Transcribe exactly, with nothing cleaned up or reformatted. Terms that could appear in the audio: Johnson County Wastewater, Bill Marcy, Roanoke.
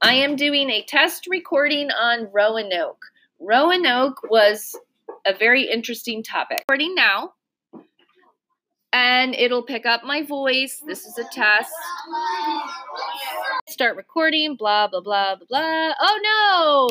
I am doing a test recording on Roanoke. Roanoke was a very interesting topic. Recording now, and it'll pick up my voice. This is a test. Start recording, blah, blah, blah, blah, blah. Oh no!